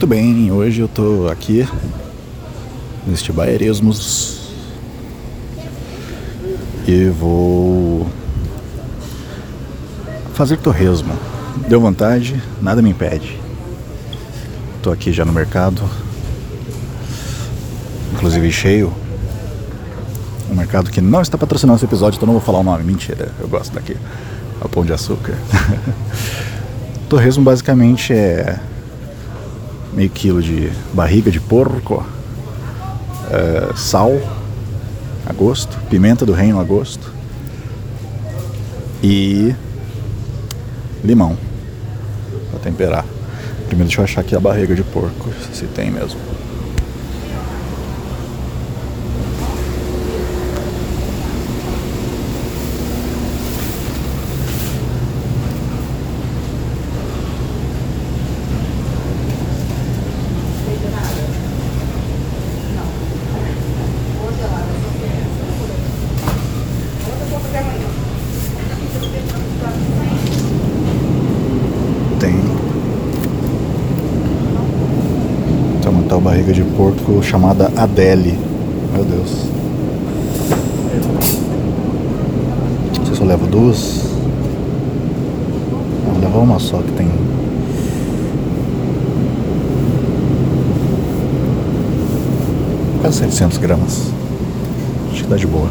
Muito bem, hoje eu tô aqui neste Bayerismos e vou fazer torresmo. Deu vontade, nada me impede. Tô aqui já no mercado, inclusive cheio. Um mercado que não está patrocinando esse episódio, então não vou falar o nome, mentira, eu gosto daqui. É o Pão de Açúcar. Torresmo basicamente é meio quilo de barriga de porco, sal a gosto, pimenta do reino a gosto e limão para temperar. Primeiro deixa eu achar aqui a barriga de porco, se tem mesmo. Barriga de porco chamada Adele. Meu Deus. Não sei se eu levo duas. Vou levar uma só que tem. Quase 700 gramas. Acho que dá de boa.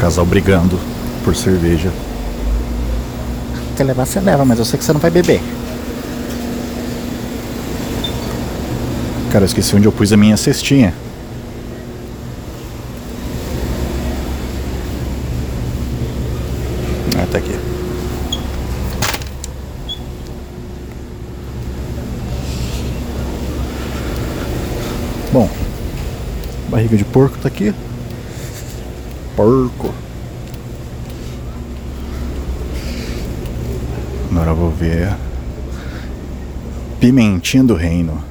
Casal brigando por cerveja. Quer levar, você leva, mas eu sei que você não vai beber. Cara, eu esqueci onde eu pus a minha cestinha. Ah, tá aqui. Bom, barriga de porco tá aqui. Porco. Agora eu vou ver pimentinha do reino.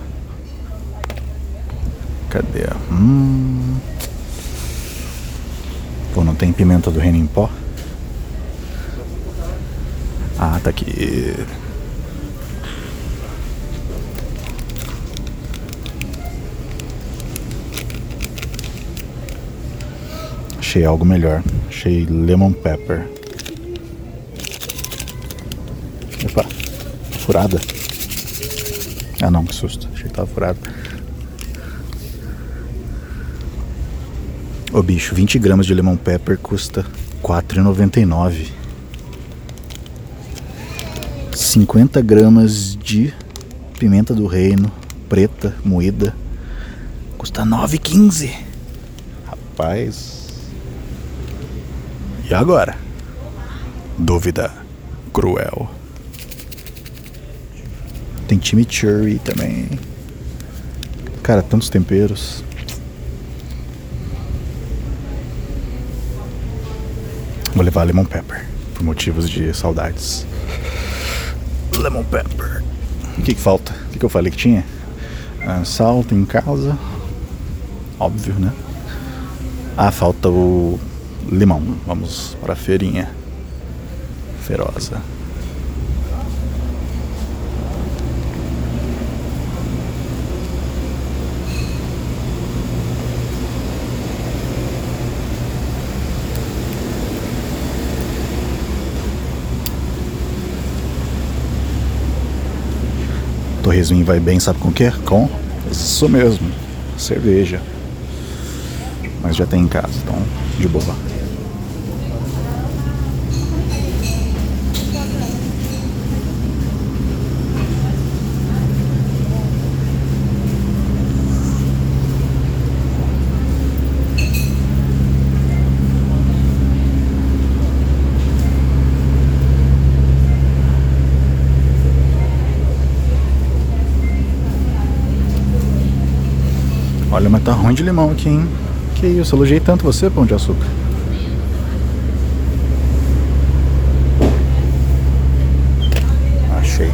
Cadê? Pô, não tem pimenta do reino em pó? Ah, tá aqui. Achei algo melhor, achei Lemon Pepper. Opa, furada. Ah não, que susto, achei que tava furado. Ô bicho, 20 gramas de Lemon Pepper custa R$4,99. 50 gramas de pimenta do reino, preta, moída, custa R$9,15. Rapaz. E agora? Dúvida cruel. Tem chimichurri também. Cara, tantos temperos. Vou levar Lemon Pepper, por motivos de saudades. Lemon Pepper. O que falta? O que eu falei que tinha? Sal tem em casa. Óbvio, né? Ah, falta o... limão. Vamos para a feirinha feroza. Torresminho vai bem, sabe com o que? Com isso mesmo, cerveja. Mas já tem em casa, então de boa. Olha, mas tá ruim de limão aqui, hein? Que isso, elogiei tanto você, Pão de Açúcar. Achei.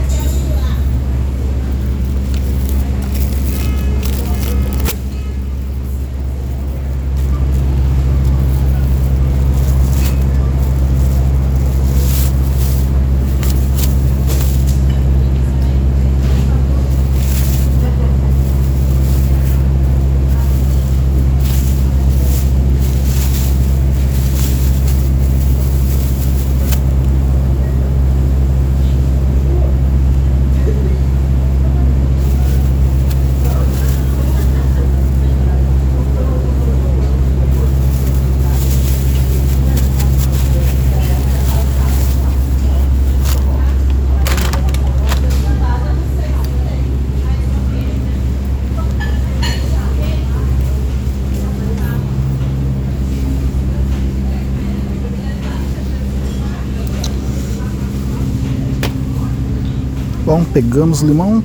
Bom, pegamos limão.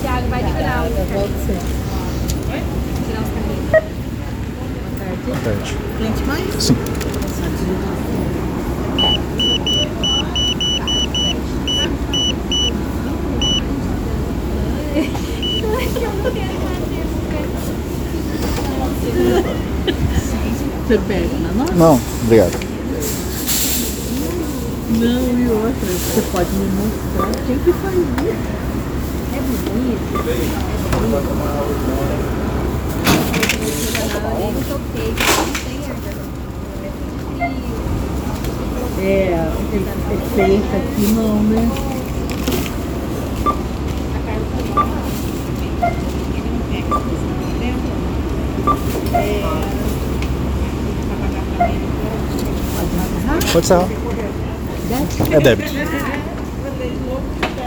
Tiago vai tirar os carrinhos. Boa tarde. Cliente mais? Sim. Você pega na nossa? Não, obrigado. Não, e outra, você pode me mostrar quem que faz isso? É bonito. É, perfeita aqui não, né? Pode ser. É débito.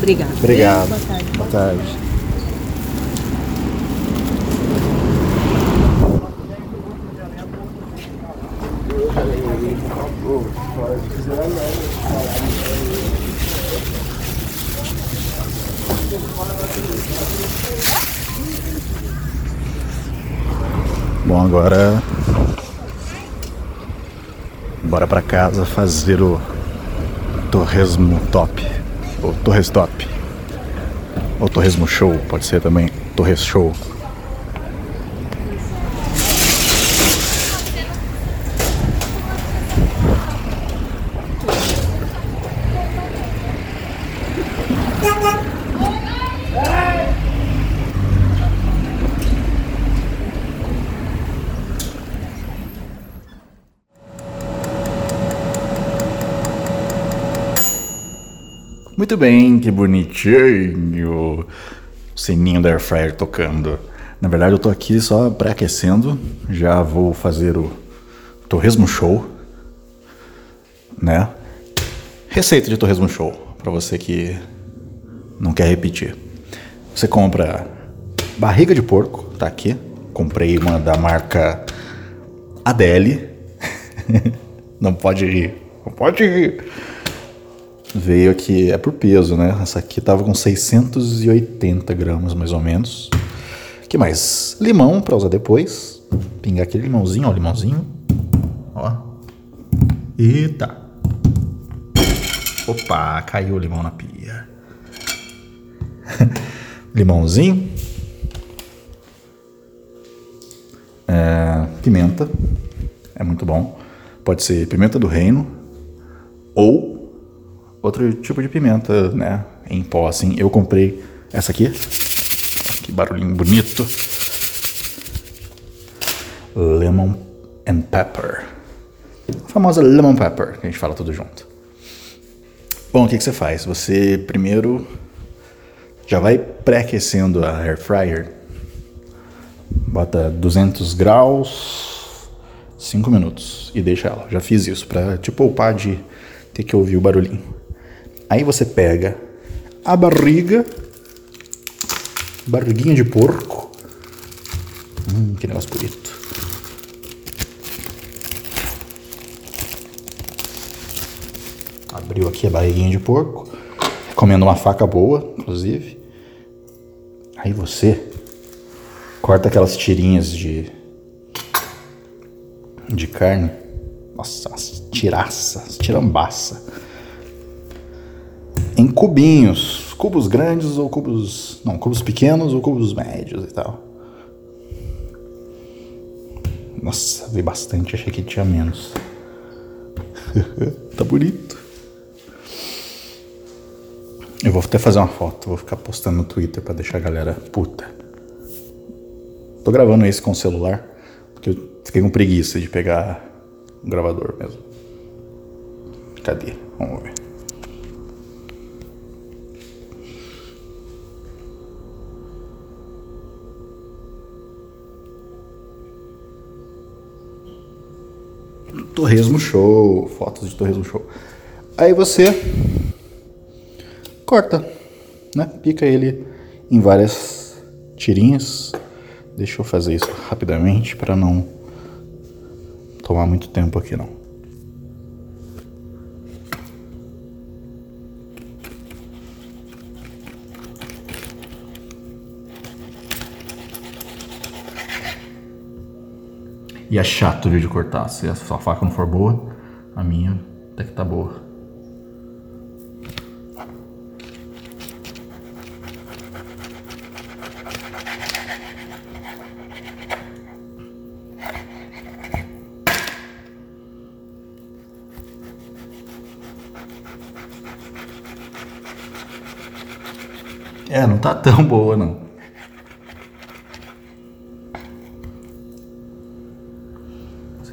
Obrigado. Obrigado. Boa tarde. Boa tarde. Bom, agora bora pra casa fazer o Torresmo Top. Ou Torres Top, ou Torresmo Show, pode ser também Torres Show. Muito bem, que bonitinho, o sininho da Air Fryer tocando. Na verdade eu tô aqui só pré-aquecendo, já vou fazer o Torresmo Show, né? Receita de Torresmo Show, pra você que não quer repetir. Você compra barriga de porco, tá aqui, comprei uma da marca Adele, não pode rir, não pode rir. Veio aqui, é por peso, né? Essa aqui tava com 680 gramas, mais ou menos. O que mais? Limão, pra usar depois. Pingar aquele limãozinho, ó, limãozinho. Ó. E tá. Opa, caiu o limão na pia. Limãozinho. É, pimenta. É muito bom. Pode ser pimenta do reino. Ou... outro tipo de pimenta, né, em pó, assim. Eu comprei essa aqui. Que barulhinho bonito. Lemon and Pepper. A famosa Lemon Pepper, que a gente fala tudo junto. Bom, o que você faz? Você primeiro já vai pré-aquecendo a air fryer. Bota 200 graus, 5 minutos e deixa ela. Já fiz isso pra te poupar de ter que ouvir o barulhinho. Aí você pega a barriga, barriguinha de porco. Que negócio bonito. Abriu aqui a barriguinha de porco. Comendo uma faca boa, inclusive. Aí você corta aquelas tirinhas de carne. Nossa, tiraças, tirambaça. Em cubinhos. Cubos grandes ou cubos... Não, cubos pequenos ou cubos médios e tal. Nossa, vi bastante. Achei que tinha menos. Tá bonito. Eu vou até fazer uma foto. Vou ficar postando no Twitter pra deixar a galera puta. Tô gravando isso com o celular. Porque eu fiquei com preguiça de pegar o gravador mesmo. Cadê? Vamos ver. Torresmo Show, fotos de Torresmo Show. Aí você corta, né? Pica ele em várias tirinhas. Deixa eu fazer isso rapidamente para não tomar muito tempo aqui não. E é chato o vídeo de cortar, se a sua faca não for boa, a minha até que tá boa. É, não tá tão boa não.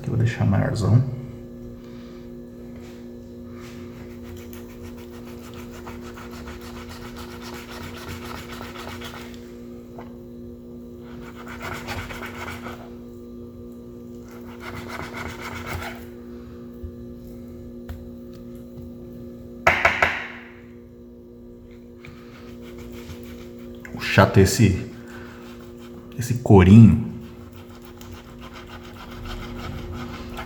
Vou deixar maiorzão. O chato é esse corinho.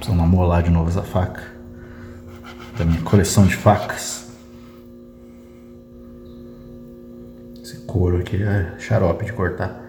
Vou molar de novo essa faca da minha coleção de facas. Esse couro aqui é xarope de cortar.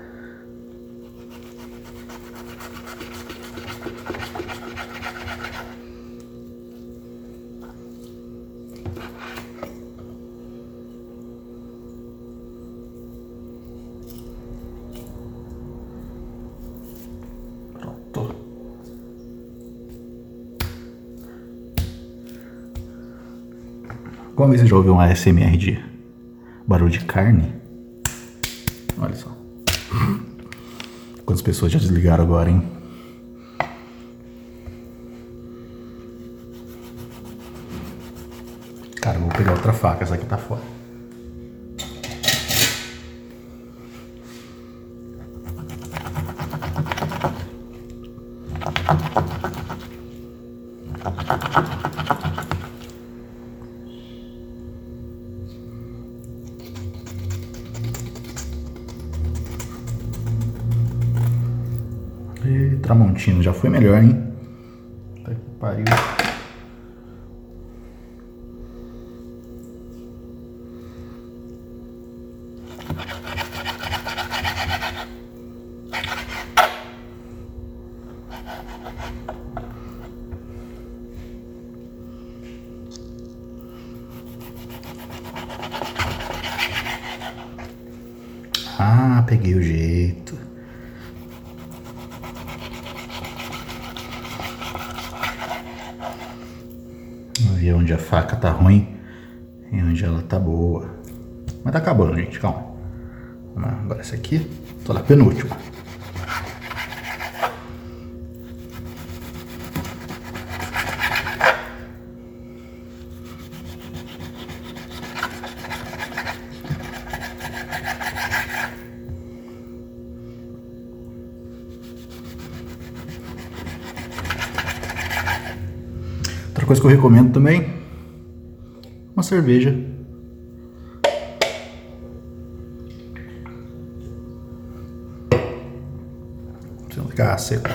Uma vez você já ouviu um ASMR de barulho de carne? Olha só. Quantas pessoas já desligaram agora, hein? Cara, eu vou pegar outra faca, essa aqui tá fora. Tramontino, já foi melhor, hein? Tá que pariu. Ah, peguei o jeito. Ver onde a faca tá ruim e onde ela tá boa. Mas tá acabando, gente, calma. Vamos lá. Agora essa aqui, tô na penúltima. Outra coisa que eu recomendo também, uma cerveja. Não ficar seco.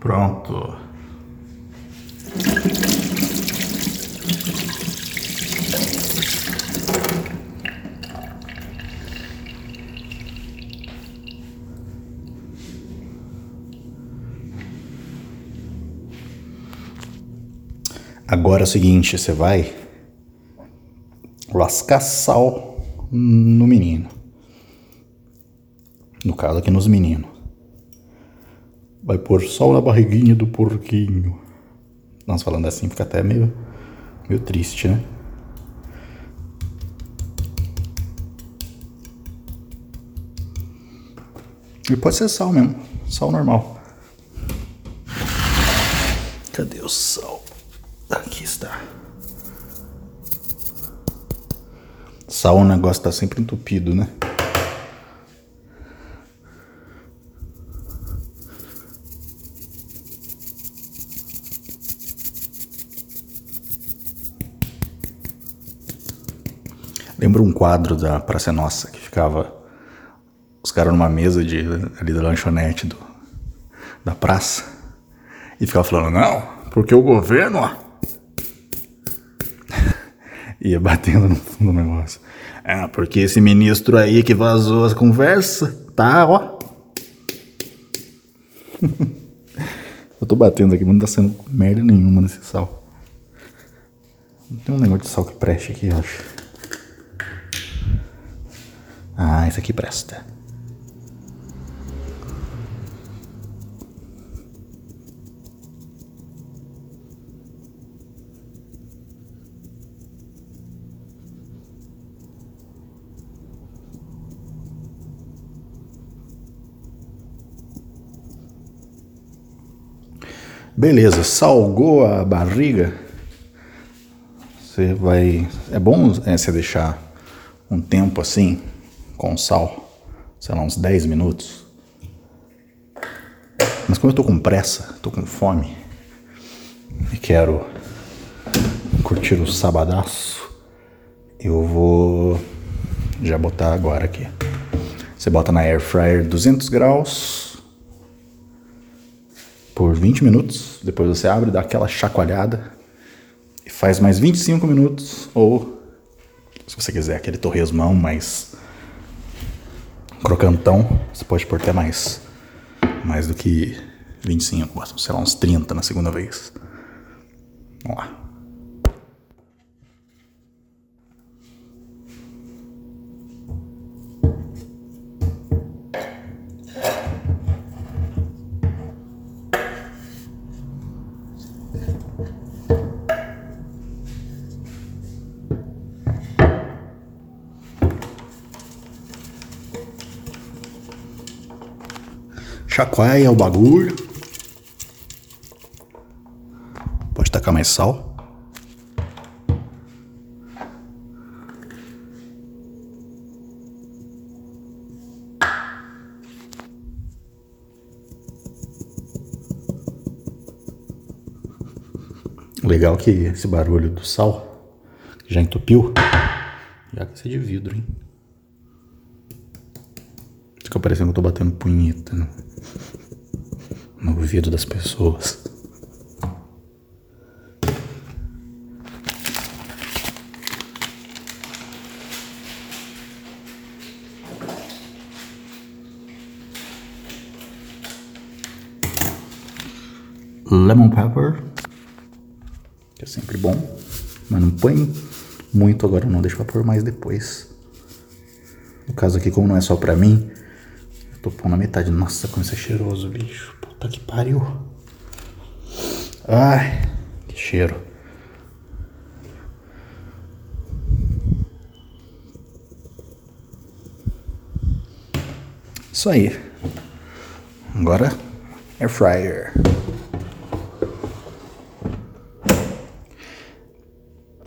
Pronto. Agora é o seguinte, você vai lascar sal no menino. No caso aqui nos meninos. Vai pôr sol na barriguinha do porquinho. Nós falando assim fica até meio triste, né? E pode ser sal mesmo, sal normal. Cadê o sal? Aqui está. Sal é um negócio que tá sempre entupido, né? Lembro um quadro da Praça Nossa, que ficava os caras numa mesa ali da lanchonete da praça e ficava falando, não, porque o governo, ó, ia batendo no fundo do negócio. Ah, porque esse ministro aí que vazou as conversas, tá, ó. Eu tô batendo aqui, mas não tá sendo merda nenhuma nesse sal. Não tem um negócio de sal que preste aqui, eu acho. Ah, esse aqui presta. Beleza, salgou a barriga. Você vai... É bom você deixar um tempo assim... com sal, sei lá, uns 10 minutos. Mas como eu tô com pressa, tô com fome e quero curtir o sabadaço, eu vou já botar agora aqui. Você bota na air fryer 200 graus por 20 minutos, depois você abre, dá aquela chacoalhada e faz mais 25 minutos, ou se você quiser aquele torresmão mais crocantão, você pode pôr até mais do que 25, sei lá, uns 30 na segunda vez. Vamos lá. Chacoalha o bagulho. Pode tacar mais sal. Legal que esse barulho do sal já entupiu. Já que esse é de vidro, hein? Fica parecendo que eu tô batendo punheta, né? No ouvido das pessoas. Lemon Pepper, que é sempre bom, mas não põe muito agora não, deixa pra pôr mais depois. No caso aqui, como não é só pra mim, eu tô pondo na metade. Nossa, como isso é cheiroso, bicho. Puta que pariu. Ai, que cheiro. Isso aí. Agora, air fryer.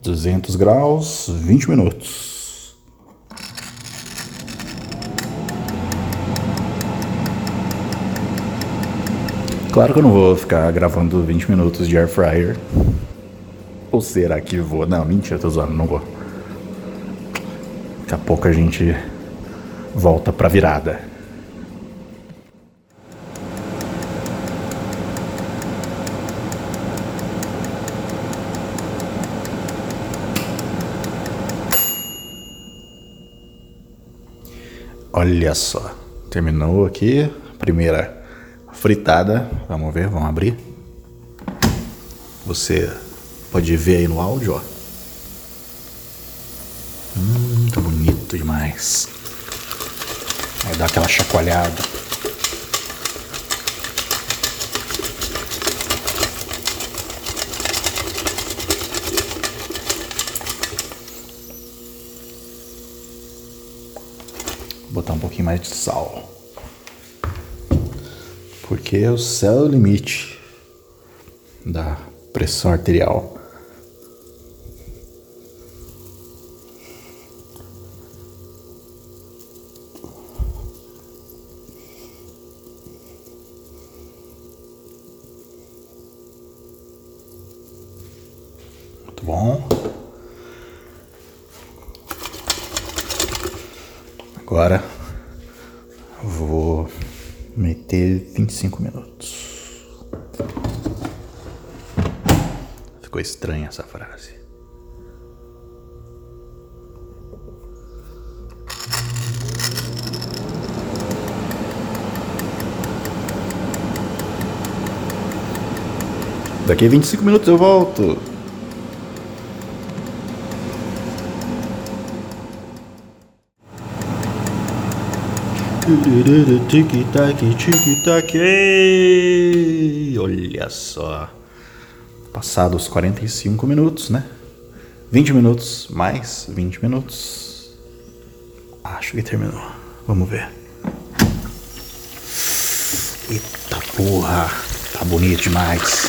°C, 20 minutos. Claro que eu não vou ficar gravando 20 minutos de air fryer. Ou será que vou? Não, mentira, tô zoando, não vou. Daqui a pouco a gente volta pra virada. Olha só, terminou aqui a primeira fritada. Vamos ver, vamos abrir. Você pode ver aí no áudio, ó. Tá bonito demais. Vai dar aquela chacoalhada. Botar um pouquinho mais de sal, porque o sal é o limite da pressão arterial. Muito bom. Agora vou meter 25 minutos. Ficou estranha essa frase. Daqui a 25 minutos eu volto. Tic-tac, olha só. Passados 45 minutos, né? 20 minutos, mais 20 minutos. Acho que terminou. Vamos ver. Eita porra, tá bonito demais.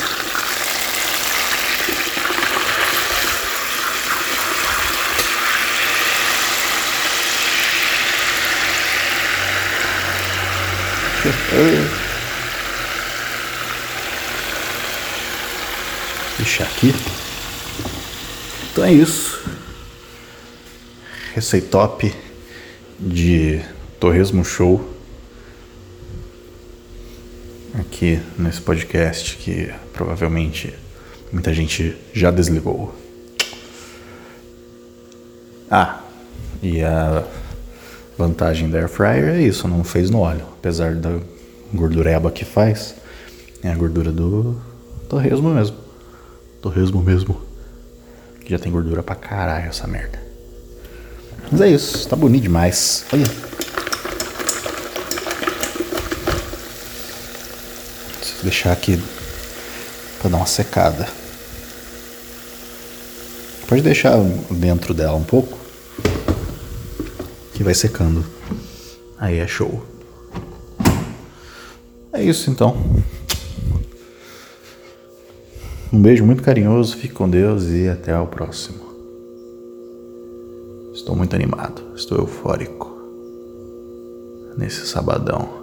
Deixar aqui. Então é isso. Receita top de Torresmo Show aqui nesse podcast que provavelmente muita gente já desligou. Ah, e a vantagem da air fryer é isso, não fez no óleo, apesar da gordureba que faz, é a gordura do torresmo mesmo, que já tem gordura pra caralho essa merda. Mas é isso, tá bonito demais, olha. Preciso deixar aqui pra dar uma secada. Pode deixar dentro dela um pouco, que vai secando. Aí é show. É isso então. Um beijo muito carinhoso, fique com Deus e até o próximo. Estou muito animado, estou eufórico nesse sabadão.